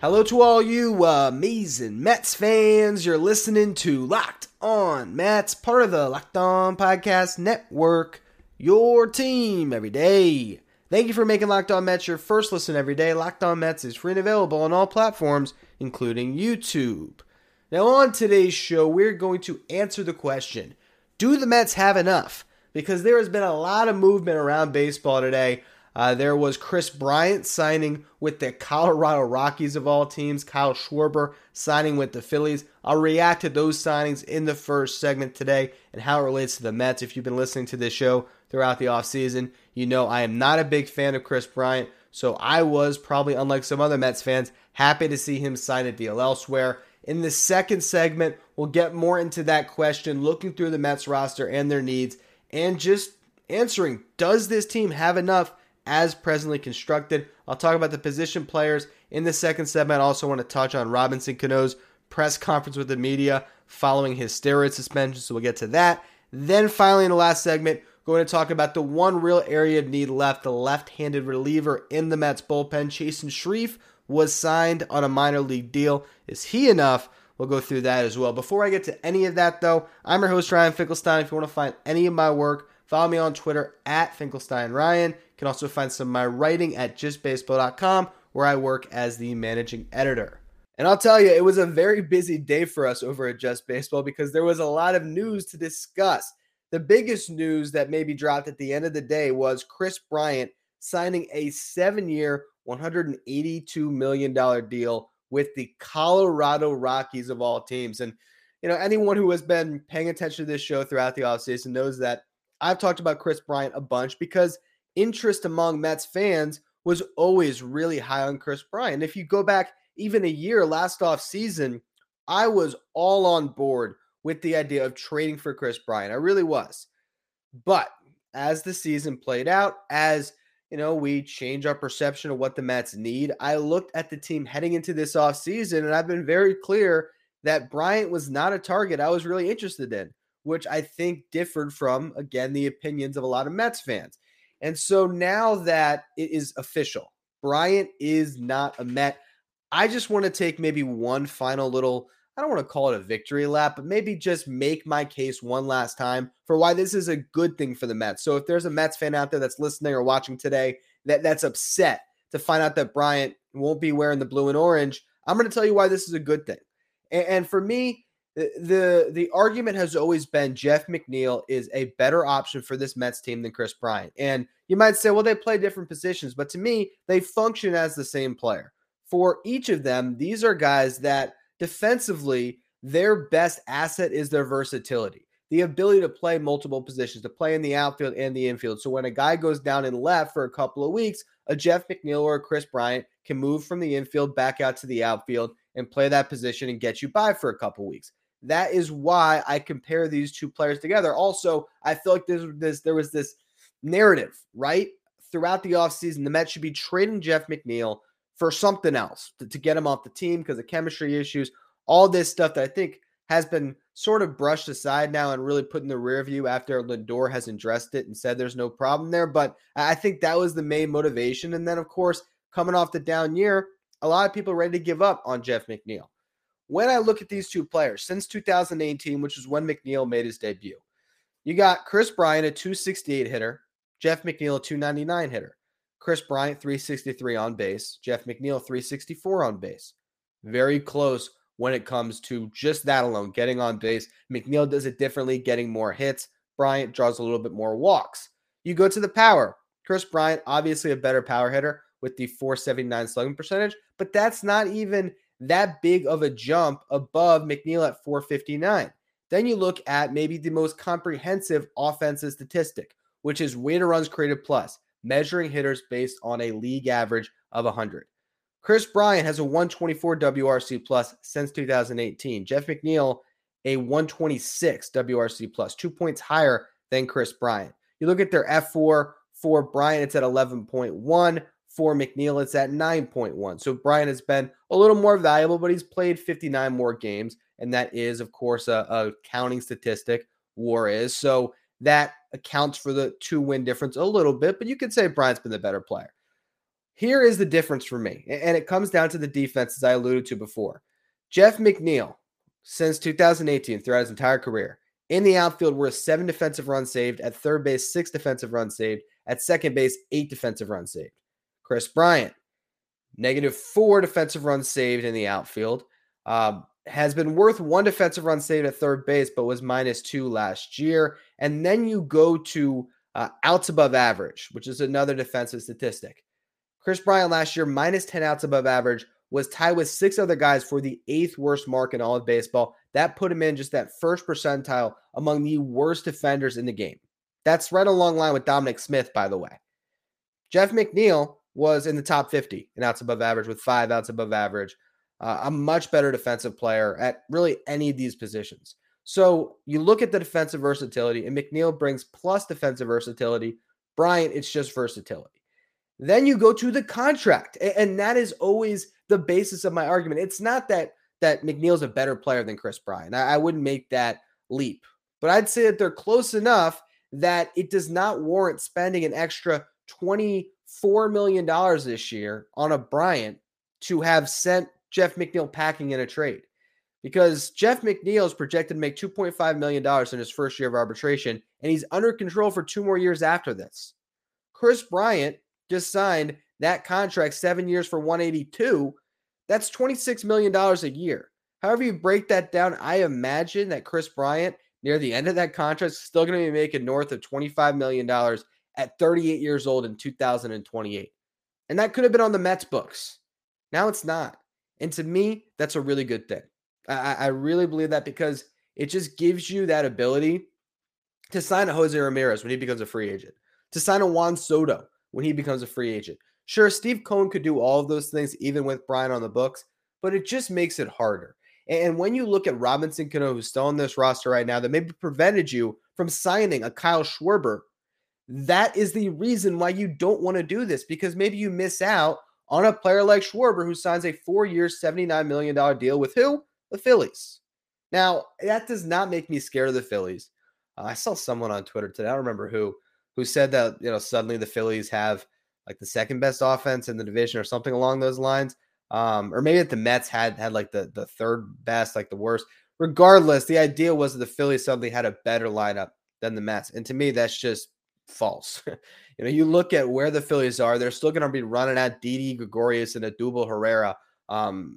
Hello to all you amazing Mets fans. You're listening to Locked On Mets, part of the Locked On Podcast Network, your team every day. Thank you for making Locked On Mets your first listen every day. Locked On Mets is free and available on all platforms, including YouTube. Now on today's show, we're going to answer the question, do the Mets have enough? Because there has been a lot of movement around baseball today. There was Kris Bryant signing with the Colorado Rockies of all teams. Kyle Schwarber signing with the Phillies. I'll react to those signings in the first segment today and how it relates to the Mets. If you've been listening to this show throughout the offseason, you know I am not a big fan of Kris Bryant. So I was probably, unlike some other Mets fans, happy to see him sign a deal elsewhere. In the second segment, we'll get more into that question, looking through the Mets roster and their needs, and just answering, does this team have enough as presently constructed? I'll talk about the position players in the second segment. I also want to touch on Robinson Cano's press conference with the media following his steroid suspension, so we'll get to that. Then finally in the last segment, going to talk about the one real area of need left, the left-handed reliever in the Mets bullpen. Chasen Shreve was signed on a minor league deal. Is he enough? We'll go through that as well. Before I get to any of that though, I'm your host Ryan Finkelstein. If you want to find any of my work, follow me on Twitter at FinkelsteinRyan. You can also find some of my writing at JustBaseball.com, where I work as the managing editor. And I'll tell you, it was a very busy day for us over at Just Baseball because there was a lot of news to discuss. The biggest news that maybe dropped at the end of the day was Kris Bryant signing a 7-year, $182 million deal with the Colorado Rockies of all teams. And, you know, anyone who has been paying attention to this show throughout the offseason knows that I've talked about Kris Bryant a bunch because interest among Mets fans was always really high on Kris Bryant. If you go back even a year last offseason, I was all on board with the idea of trading for Kris Bryant. I really was. But as the season played out, as you know, we change our perception of what the Mets need, I looked at the team heading into this offseason, and I've been very clear that Bryant was not a target I was really interested in, which I think differed from, again, the opinions of a lot of Mets fans. And so now that it is official, Bryant is not a Met, I just want to take maybe one final little, I don't want to call it a victory lap, but maybe just make my case one last time for why this is a good thing for the Mets. So if there's a Mets fan out there that's listening or watching today that's upset to find out that Bryant won't be wearing the blue and orange, I'm going to tell you why this is a good thing. And for me, The argument has always been Jeff McNeil is a better option for this Mets team than Kris Bryant. And you might say, well, they play different positions, but to me, they function as the same player. For each of them, these are guys that defensively, their best asset is their versatility, the ability to play multiple positions, to play in the outfield and the infield. So when a guy goes down and left for a couple of weeks, a Jeff McNeil or a Kris Bryant can move from the infield back out to the outfield and play that position and get you by for a couple of weeks. That is why I compare these two players together. Also, I feel like there was this narrative, right? Throughout the offseason, the Mets should be trading Jeff McNeil for something else to get him off the team because of chemistry issues, all this stuff that I think has been sort of brushed aside now and really put in the rear view after Lindor has addressed it and said there's no problem there. But I think that was the main motivation. And then, of course, coming off the down year, a lot of people are ready to give up on Jeff McNeil. When I look at these two players, since 2018, which is when McNeil made his debut, you got Kris Bryant, a 268 hitter, Jeff McNeil, a 299 hitter, Kris Bryant, 363 on base, Jeff McNeil, 364 on base. Very close when it comes to just that alone, getting on base. McNeil does it differently, getting more hits. Bryant draws a little bit more walks. You go to the power. Kris Bryant, obviously a better power hitter with the 479 slugging percentage, but that's not even that big of a jump above McNeil at 459. Then you look at maybe the most comprehensive offensive statistic, which is weighted runs created plus, measuring hitters based on a league average of 100. Kris Bryant has a 124 WRC plus since 2018. Jeff McNeil, a 126 WRC plus, 2 points higher than Kris Bryant. You look at their F4, for Bryant, it's at 11.1. For McNeil, it's at 9.1. So Bryant has been a little more valuable, but he's played 59 more games. And that is, of course, a counting statistic, WAR is. So that accounts for the two-win difference a little bit, but you could say Bryant's been the better player. Here is the difference for me, and it comes down to the defense, as I alluded to before. Jeff McNeil, since 2018, throughout his entire career, in the outfield, we're 7 defensive runs saved. At third base, 6 defensive runs saved. At second base, 8 defensive runs saved. Kris Bryant, -4 defensive runs saved in the outfield. Has been worth 1 defensive run saved at third base, but was -2 last year. And then you go to outs above average, which is another defensive statistic. Kris Bryant last year, -10 outs above average, was tied with 6 other guys for the 8th worst mark in all of baseball. That put him in just that first percentile among the worst defenders in the game. That's right along line with Dominic Smith, by the way. Jeff McNeil was in the top 50 in outs above average with 5 outs above average. A much better defensive player at really any of these positions. So you look at the defensive versatility, and McNeil brings plus defensive versatility. Bryant, it's just versatility. Then you go to the contract, and that is always the basis of my argument. It's not that McNeil's a better player than Kris Bryant. I wouldn't make that leap, but I'd say that they're close enough that it does not warrant spending an extra $24 million this year on a Bryant to have sent Jeff McNeil packing in a trade, because Jeff McNeil is projected to make $2.5 million in his first year of arbitration, and he's under control for 2 more years after this. Kris Bryant just signed that contract 7 years for $182. That's $26 million a year. However you break that down, I imagine that Kris Bryant near the end of that contract is still going to be making north of $25 million at 38 years old in 2028. And that could have been on the Mets books. Now it's not. And to me, that's a really good thing. I really believe that, because it just gives you that ability to sign a Jose Ramirez when he becomes a free agent, to sign a Juan Soto when he becomes a free agent. Sure, Steve Cohen could do all of those things even with Bryant on the books, but it just makes it harder. And when you look at Robinson Cano, who's still on this roster right now, that maybe prevented you from signing a Kyle Schwarber, that is the reason why you don't want to do this, because maybe you miss out on a player like Schwarber, who signs a 4-year, $79 million deal with who? The Phillies. Now, that does not make me scared of the Phillies. I saw someone on Twitter today, I don't remember who said that, suddenly the Phillies have like the second best offense in the division or something along those lines. Or maybe that the Mets had like the third best, like the worst. Regardless, the idea was that the Phillies suddenly had a better lineup than the Mets. And to me, that's just false. You look at where the Phillies are, they're still going to be running out Didi, Gregorius, and Odubel Herrera. And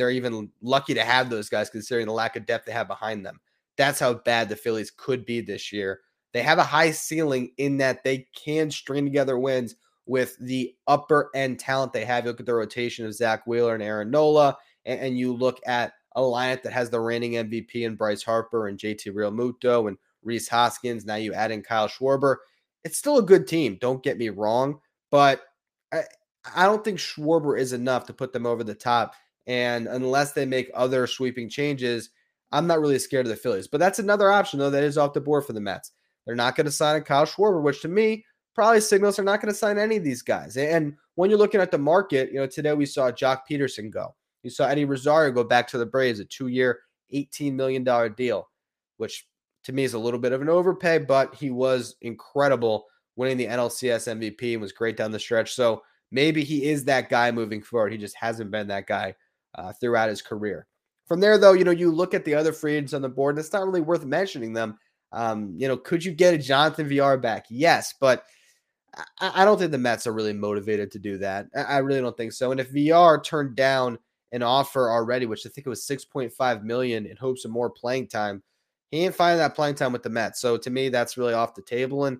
they're even lucky to have those guys, considering the lack of depth they have behind them. That's how bad the Phillies could be this year. They have a high ceiling in that they can string together wins with the upper end talent they have. You look at the rotation of Zach Wheeler and Aaron Nola, and you look at a lineup that has the reigning MVP and Bryce Harper and JT Realmuto and Reese Hoskins. Now you add in Kyle Schwarber. It's still a good team, don't get me wrong, but I don't think Schwarber is enough to put them over the top. And unless they make other sweeping changes, I'm not really scared of the Phillies. But that's another option, though, that is off the board for the Mets. They're not going to sign a Kyle Schwarber, which to me probably signals they're not going to sign any of these guys. And when you're looking at the market, today we saw Jock Peterson go. You saw Eddie Rosario go back to the Braves, a 2-year, $18 million deal, which to me is a little bit of an overpay, but he was incredible, winning the NLCS MVP, and was great down the stretch. So maybe he is that guy moving forward. He just hasn't been that guy throughout his career. From there, though, you look at the other free agents on the board, and it's not really worth mentioning them. Could you get a Jonathan Villar back? Yes, but I don't think the Mets are really motivated to do that. I really don't think so. And if Villar turned down an offer already, which I think it was $6.5 million in hopes of more playing time, he ain't finding that playing time with the Mets. So to me, that's really off the table. And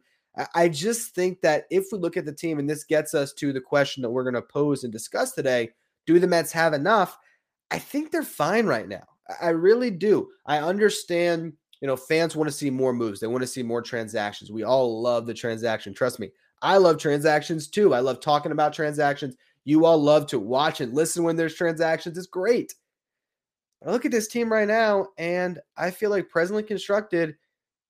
I just think that if we look at the team, and this gets us to the question that we're going to pose and discuss today, do the Mets have enough? I think they're fine right now. I really do. I understand, fans want to see more moves. They want to see more transactions. We all love the transaction. Trust me. I love transactions too. I love talking about transactions. You all love to watch and listen when there's transactions. It's great. I look at this team right now, and I feel like presently constructed,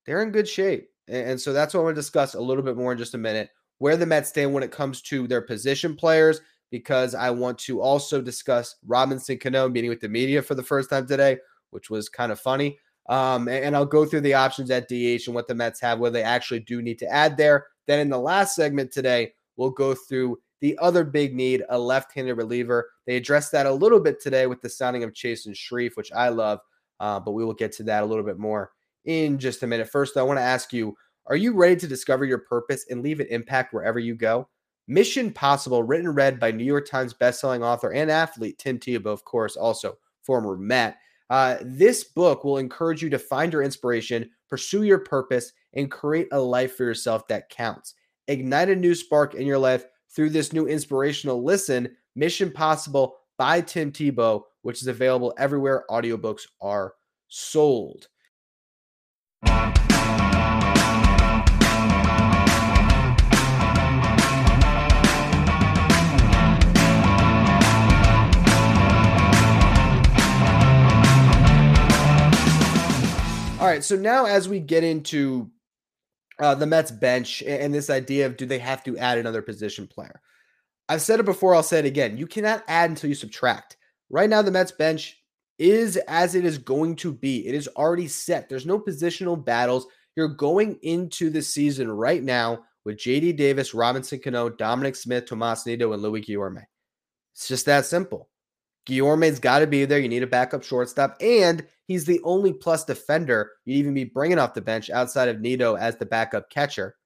they're in good shape. And so that's what I want to discuss a little bit more in just a minute, where the Mets stand when it comes to their position players, because I want to also discuss Robinson Cano meeting with the media for the first time today, which was kind of funny. And I'll go through the options at DH and what the Mets have, where they actually do need to add there. Then in the last segment today, we'll go through the other big need, a left-handed reliever. They addressed that a little bit today with the signing of Chasen Shreve, which I love, but we will get to that a little bit more in just a minute. First, I want to ask you, are you ready to discover your purpose and leave an impact wherever you go? Mission Possible, written and read by New York Times bestselling author and athlete Tim Tebow, of course, also former Met. This book will encourage you to find your inspiration, pursue your purpose, and create a life for yourself that counts. Ignite a new spark in your life through this new inspirational listen, Mission Possible by Tim Tebow, which is available everywhere audiobooks are sold. All right, so now as we get into the Mets bench and this idea of do they have to add another position player? I've said it before, I'll say it again. You cannot add until you subtract. Right now, the Mets bench is as it is going to be. It is already set. There's no positional battles. You're going into the season right now with J.D. Davis, Robinson Cano, Dominic Smith, Tomas Nido, and Luis Guillorme. It's just that simple. Guillorme's got to be there. You need a backup shortstop, and he's the only plus defender you'd even be bringing off the bench outside of Nido as the backup catcher.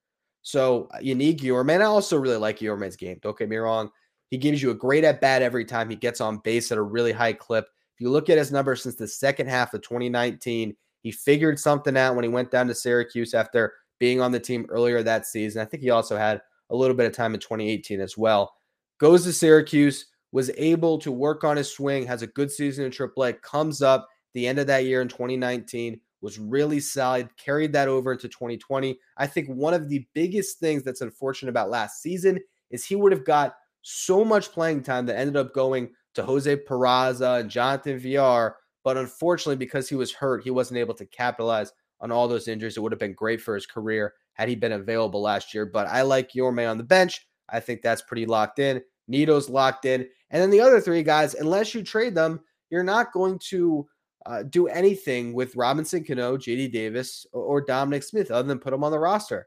So you need Guillorme, and I also really like Guillorme's game. Don't get me wrong. He gives you a great at-bat every time. He gets on base at a really high clip. If you look at his numbers since the second half of 2019, he figured something out when he went down to Syracuse after being on the team earlier that season. I think he also had a little bit of time in 2018 as well. Goes to Syracuse, was able to work on his swing, has a good season in AAA, comes up the end of that year in 2019, was really solid, carried that over into 2020. I think one of the biggest things that's unfortunate about last season is he would have got so much playing time that ended up going to Jose Peraza and Jonathan Villar, but unfortunately because he was hurt, he wasn't able to capitalize on all those injuries. It would have been great for his career had he been available last year, but I like Guillorme on the bench. I think that's pretty locked in. Nido's locked in. And then the other three guys, unless you trade them, you're not going to do anything with Robinson Cano, J.D. Davis, or Dominic Smith other than put them on the roster.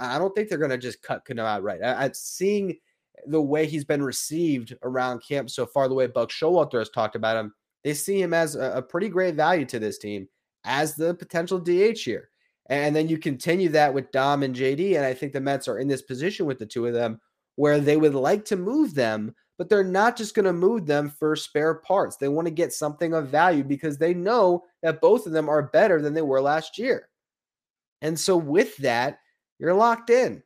I don't think they're going to just cut Cano outright. I'm seeing the way he's been received around camp so far, the way Buck Showalter has talked about him, they see him as a pretty great value to this team as the potential DH here. And then you continue that with Dom and J.D., and I think the Mets are in this position with the two of them where they would like to move them, but they're not just going to move them for spare parts. They want to get something of value because they know that both of them are better than they were last year. And so with that, you're locked in.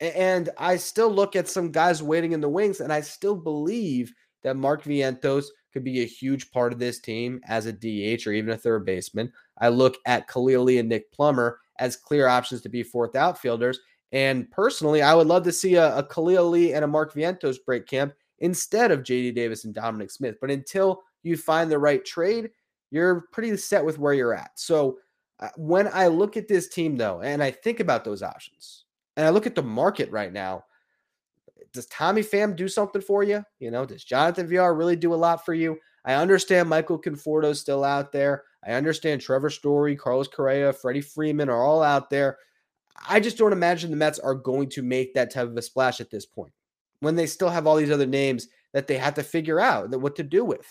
And I still look at some guys waiting in the wings, and I still believe that Mark Vientos could be a huge part of this team as a DH or even a third baseman. I look at Khalil Lee and Nick Plummer as clear options to be fourth outfielders. And personally, I would love to see a Khalil Lee and a Mark Vientos break camp instead of J.D. Davis and Dominic Smith. But until you find the right trade, you're pretty set with where you're at. So when I look at this team, though, and I think about those options, and I look at the market right now, does Tommy Pham do something for you? You know, does Jonathan Villar really do a lot for you? I understand Michael Conforto's still out there. I understand Trevor Story, Carlos Correa, Freddie Freeman are all out there. I just don't imagine the Mets are going to make that type of a splash at this point when they still have all these other names that they have to figure out what to do with.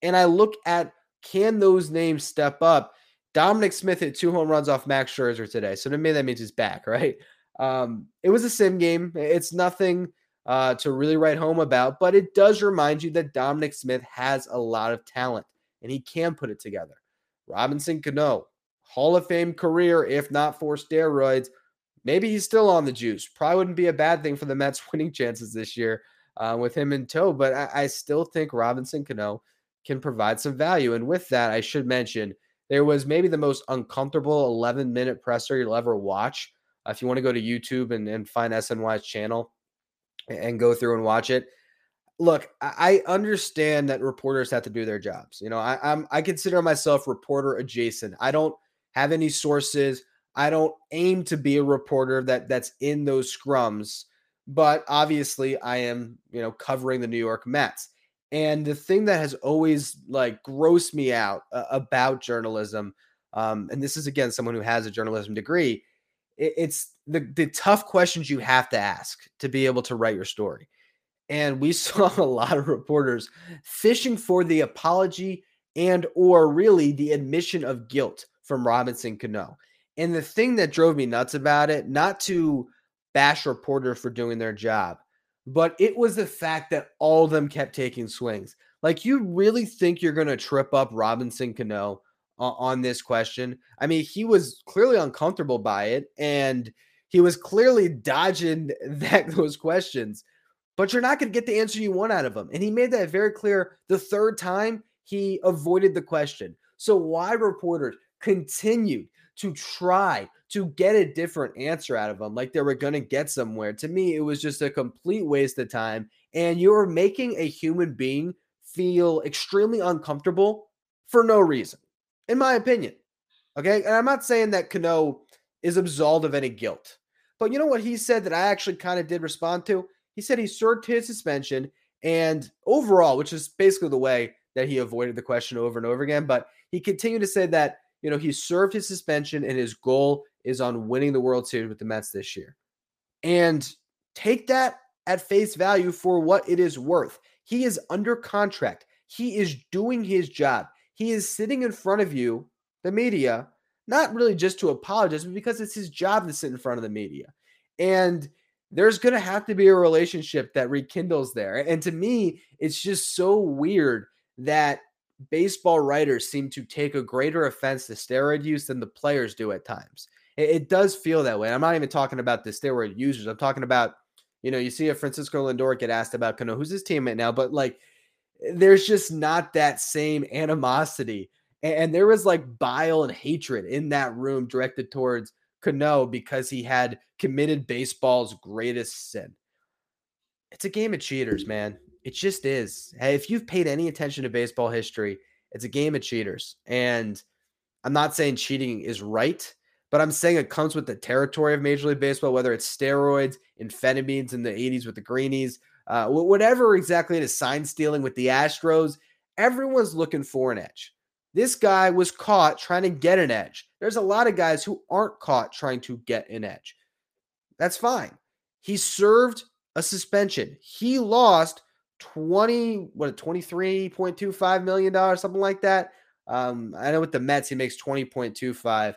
And I look at, can those names step up? Dominic Smith hit 2 home runs off Max Scherzer today. So to me, that means he's back, right? It was a sim game. It's nothing to really write home about, but it does remind you that Dominic Smith has a lot of talent and he can put it together. Robinson Cano, Hall of Fame career, if not for steroids. Maybe he's still on the juice. Probably wouldn't be a bad thing for the Mets winning chances this year with him in tow, but I still think Robinson Cano can provide some value. And with that, I should mention, there was maybe the most uncomfortable 11-minute presser you'll ever watch. If you want to go to YouTube and find SNY's channel and go through and watch it, Look, I understand that reporters have to do their jobs. You know, I consider myself reporter adjacent. I don't have any sources. I don't aim to be a reporter that's in those scrums, but obviously I am, you know, covering the New York Mets. And the thing that has always like grossed me out about journalism, and this is again someone who has a journalism degree, it's the tough questions you have to ask to be able to write your story. And we saw a lot of reporters fishing for the apology and or really the admission of guilt from Robinson Cano. And the thing that drove me nuts about it, not to bash reporters for doing their job, but it was the fact that all of them kept taking swings. Like, you really think you're going to trip up Robinson Cano on this question? I mean, he was clearly uncomfortable by it, and he was clearly dodging those questions. But you're not going to get the answer you want out of him. And he made that very clear the third time he avoided the question. So why reporters continued to try to get a different answer out of him like they were going to get somewhere? To me, it was just a complete waste of time. And you're making a human being feel extremely uncomfortable for no reason, in my opinion. Okay? And I'm not saying that Cano is absolved of any guilt. But you know what he said that I actually kind of did respond to? He said he served his suspension and overall, which is basically the way that he avoided the question over and over again. But he continued to say that, you know, he served his suspension and his goal is on winning the World Series with the Mets this year. And take that at face value for what it is worth. He is under contract. He is doing his job. He is sitting in front of you, the media, not really just to apologize, but because it's his job to sit in front of the media. And there's going to have to be a relationship that rekindles there. And to me, it's just so weird that baseball writers seem to take a greater offense to steroid use than the players do at times. It does feel that way. And I'm not even talking about the steroid users. I'm talking about, you know, you see a Francisco Lindor get asked about Cano, who's his teammate now, but like, there's just not that same animosity. And there was like bile and hatred in that room directed towards Cano because he had committed baseball's greatest sin. It's a game of cheaters, man. It just is. Hey, if you've paid any attention to baseball history, it's a game of cheaters. And I'm not saying cheating is right, but I'm saying it comes with the territory of Major League Baseball, whether it's steroids, amphetamines in the 80s with the Greenies, whatever exactly it is, sign stealing with the Astros. Everyone's looking for an edge. This guy was caught trying to get an edge. There's a lot of guys who aren't caught trying to get an edge. That's fine. He served a suspension. He lost $23.25 million, something like that. I know with the Mets, he makes 20.25. I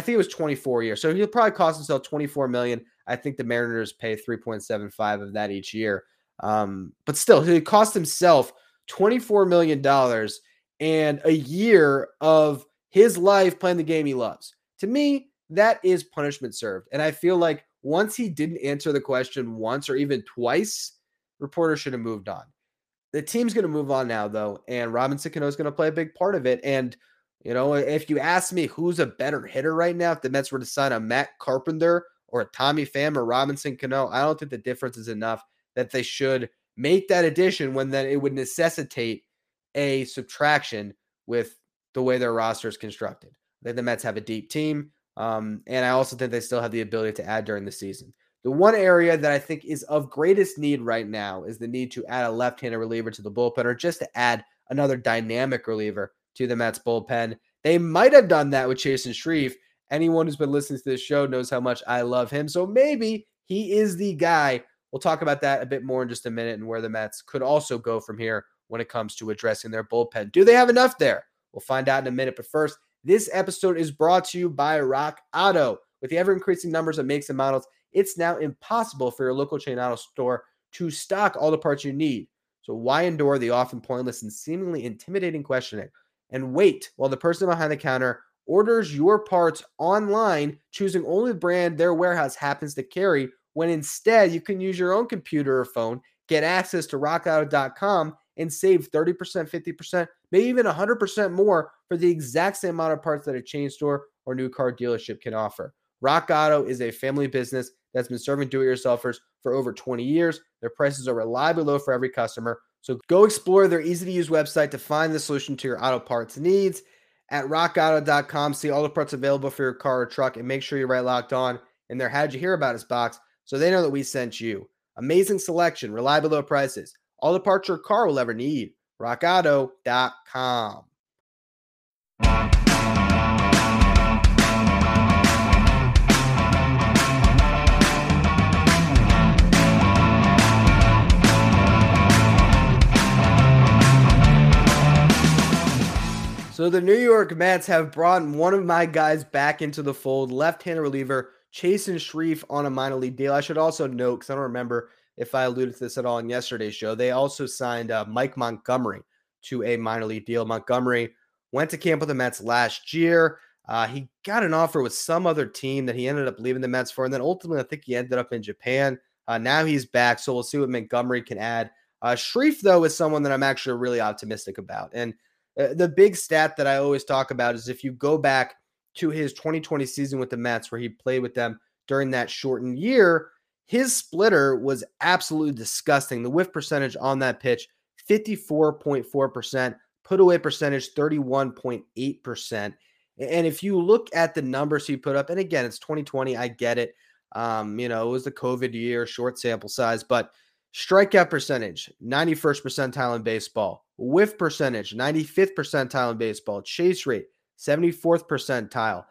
think it was 24 a year. So he'll probably cost himself $24 million. I think the Mariners pay 3.75 of that each year. But still, he cost himself $24 million. And a year of his life playing the game he loves. To me, that is punishment served. And I feel like once he didn't answer the question once or even twice, reporters should have moved on. The team's going to move on now, though, and Robinson Cano is going to play a big part of it. And, you know, if you ask me who's a better hitter right now, if the Mets were to sign a Matt Carpenter or a Tommy Pham or Robinson Cano, I don't think the difference is enough that they should make that addition when then it would necessitate a subtraction with the way their roster is constructed. I think the Mets have a deep team, and I also think they still have the ability to add during the season. The one area that I think is of greatest need right now is the need to add a left-handed reliever to the bullpen, or just to add another dynamic reliever to the Mets bullpen. They might have done that with Chasen Shreve. Anyone who's been listening to this show knows how much I love him, so maybe he is the guy. We'll talk about that a bit more in just a minute and where the Mets could also go from here when it comes to addressing their bullpen. Do they have enough there? We'll find out in a minute. But first, this episode is brought to you by Rock Auto. With the ever-increasing numbers of makes and models, it's now impossible for your local chain auto store to stock all the parts you need. So why endure the often pointless and seemingly intimidating questioning and wait while the person behind the counter orders your parts online, choosing only the brand their warehouse happens to carry, when instead you can use your own computer or phone, get access to RockAuto.com, and save 30%, 50%, maybe even 100% more for the exact same amount of parts that a chain store or new car dealership can offer. Rock Auto is a family business that's been serving do-it-yourselfers for over 20 years. Their prices are reliably low for every customer. So go explore their easy-to-use website to find the solution to your auto parts needs. At RockAuto.com, see all the parts available for your car or truck, and make sure you write Locked On in their How'd You Hear About Us box so they know that we sent you. Amazing selection, reliable low prices, all the parts your car will ever need. RockAuto.com. So the New York Mets have brought one of my guys back into the fold, left-handed reliever Chasen Shreve on a minor league deal. I should also note, because I don't remember if I alluded to this at all in yesterday's show, they also signed Mike Montgomery to a minor league deal. Montgomery went to camp with the Mets last year. He got an offer with some other team that he ended up leaving the Mets for, and then ultimately I think he ended up in Japan. Now he's back, so we'll see what Montgomery can add. Shreve, though, is someone that I'm actually really optimistic about, and the big stat that I always talk about is if you go back to his 2020 season with the Mets, where he played with them during that shortened year, his splitter was absolutely disgusting. The whiff percentage on that pitch, 54.4%, put away percentage, 31.8%. And if you look at the numbers he put up, and again, it's 2020, I get it. It was the COVID year, short sample size, but strikeout percentage, 91st percentile in baseball. Whiff percentage, 95th percentile in baseball. Chase rate, 74th percentile.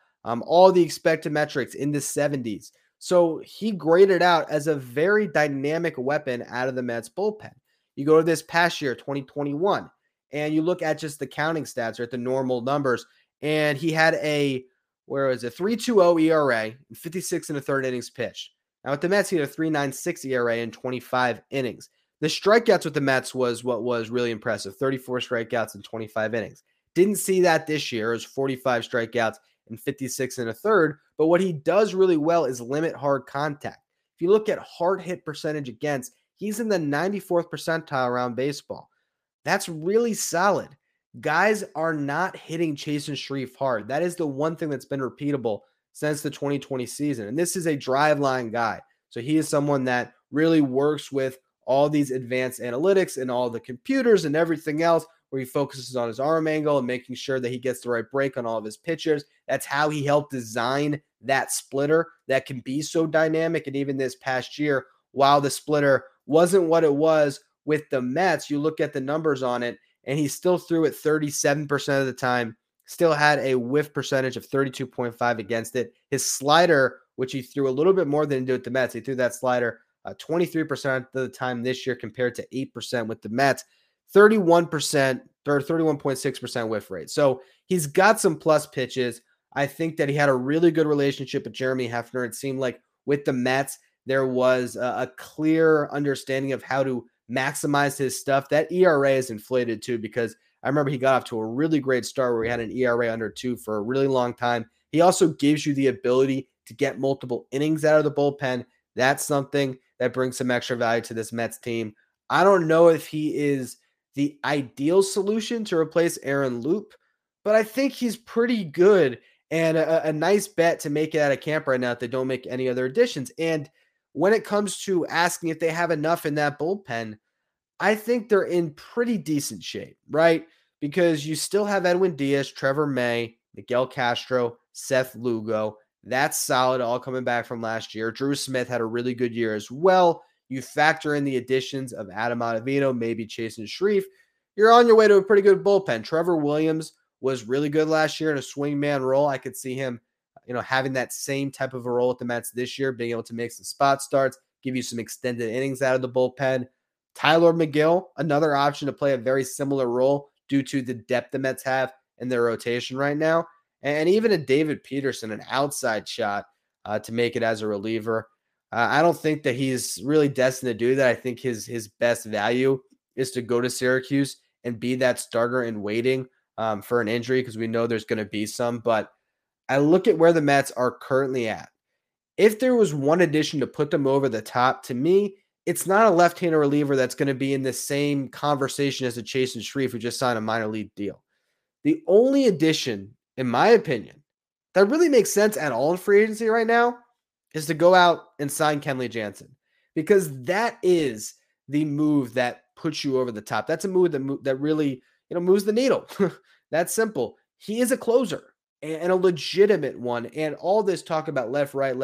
All the expected metrics in the 70s. So he graded out as a very dynamic weapon out of the Mets bullpen. You go to this past year, 2021, and you look at just the counting stats or at the normal numbers, and he had a 3.20 ERA and 56 and a third innings pitched. Now with the Mets, he had a 3.96 ERA in 25 innings. The strikeouts with the Mets was what was really impressive, 34 strikeouts in 25 innings. Didn't see that this year. It was 45 strikeouts and 56 and a third. But what he does really well is limit hard contact. If you look at hard hit percentage against, he's in the 94th percentile around baseball. That's really solid. Guys are not hitting Chasen Shreve hard. That is the one thing that's been repeatable since the 2020 season. And this is a drive line guy. So he is someone that really works with all these advanced analytics and all the computers and everything else, where he focuses on his arm angle and making sure that he gets the right break on all of his pitches. That's how he helped design that splitter that can be so dynamic. And even this past year, while the splitter wasn't what it was with the Mets, you look at the numbers on it, and he still threw it 37% of the time, still had a whiff percentage of 32.5 against it. His slider, which he threw a little bit more than he did with the Mets, he threw that slider 23% of the time this year compared to 8% with the Mets, 31% or 31.6% whiff rate. So he's got some plus pitches. I think that he had a really good relationship with Jeremy Hefner. It seemed like with the Mets, there was a clear understanding of how to maximize his stuff. That ERA is inflated too, because I remember he got off to a really great start where he had an ERA under 2 for a really long time. He also gives you the ability to get multiple innings out of the bullpen. That's something that brings some extra value to this Mets team. I don't know if he is the ideal solution to replace Aaron Loop, but I think he's pretty good and a nice bet to make it out of camp right now if they don't make any other additions. And when it comes to asking if they have enough in that bullpen, I think they're in pretty decent shape, right? Because you still have Edwin Diaz, Trevor May, Miguel Castro, Seth Lugo. That's solid, all coming back from last year. Drew Smith had a really good year as well. You factor in the additions of Adam Ottavino, maybe Chasen Shreve. You're on your way to a pretty good bullpen. Trevor Williams was really good last year in a swingman role. I could see him, having that same type of a role with the Mets this year, being able to make some spot starts, give you some extended innings out of the bullpen. Tyler McGill, another option to play a very similar role due to the depth the Mets have in their rotation right now. And even a David Peterson, an outside shot to make it as a reliever. I don't think that he's really destined to do that. I think his best value is to go to Syracuse and be that starter in waiting for an injury, because we know there's going to be some. But I look at where the Mets are currently at. If there was one addition to put them over the top, to me, it's not a left-handed reliever that's going to be in the same conversation as a Chasen Shreve, who just signed a minor league deal. The only addition, in my opinion, that really makes sense at all in free agency right now is to go out and sign Kenley Jansen, because that is the move that puts you over the top. That's a move that really, moves the needle. That's simple. He is a closer and a legitimate one. And all this talk about left, right,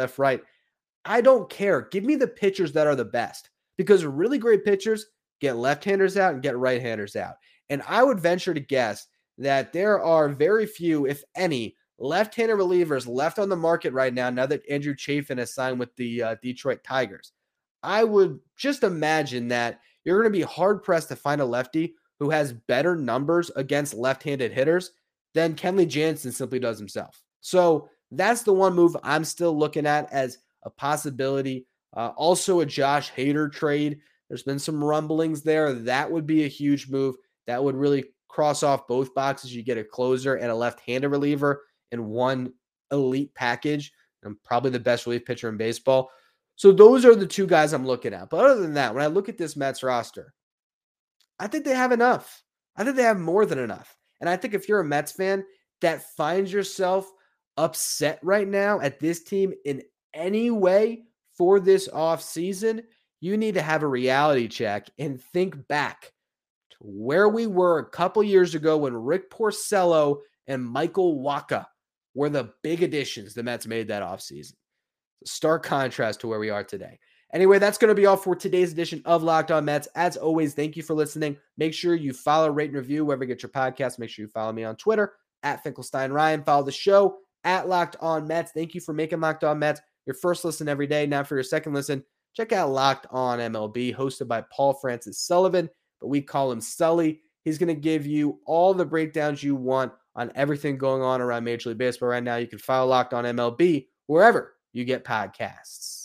I don't care. Give me the pitchers that are the best, because really great pitchers get left-handers out and get right-handers out. And I would venture to guess that there are very few, if any, left-handed relievers left on the market right now, now that Andrew Chafin has signed with the Detroit Tigers. I would just imagine that you're going to be hard-pressed to find a lefty who has better numbers against left-handed hitters than Kenley Jansen simply does himself. So that's the one move I'm still looking at as a possibility. Also a Josh Hader trade. There's been some rumblings there. That would be a huge move. That would really cross off both boxes. You get a closer and a left-handed reliever in one elite package, and probably the best relief pitcher in baseball. So those are the two guys I'm looking at. But other than that, when I look at this Mets roster, I think they have enough. I think they have more than enough. And I think if you're a Mets fan that finds yourself upset right now at this team in any way for this offseason, you need to have a reality check and think back to where we were a couple years ago when Rick Porcello and Michael Wacha were the big additions the Mets made that offseason. Stark contrast to where we are today. Anyway, that's going to be all for today's edition of Locked On Mets. As always, thank you for listening. Make sure you follow, rate, and review wherever you get your podcast. Make sure you follow me on Twitter @FinkelsteinRyan. Follow the show @LockedOnMets. Thank you for making Locked On Mets your first listen every day. Now for your second listen, check out Locked On MLB, hosted by Paul Francis Sullivan, but we call him Sully. He's going to give you all the breakdowns you want on everything going on around Major League Baseball right now. You can follow Locked On MLB wherever you get podcasts.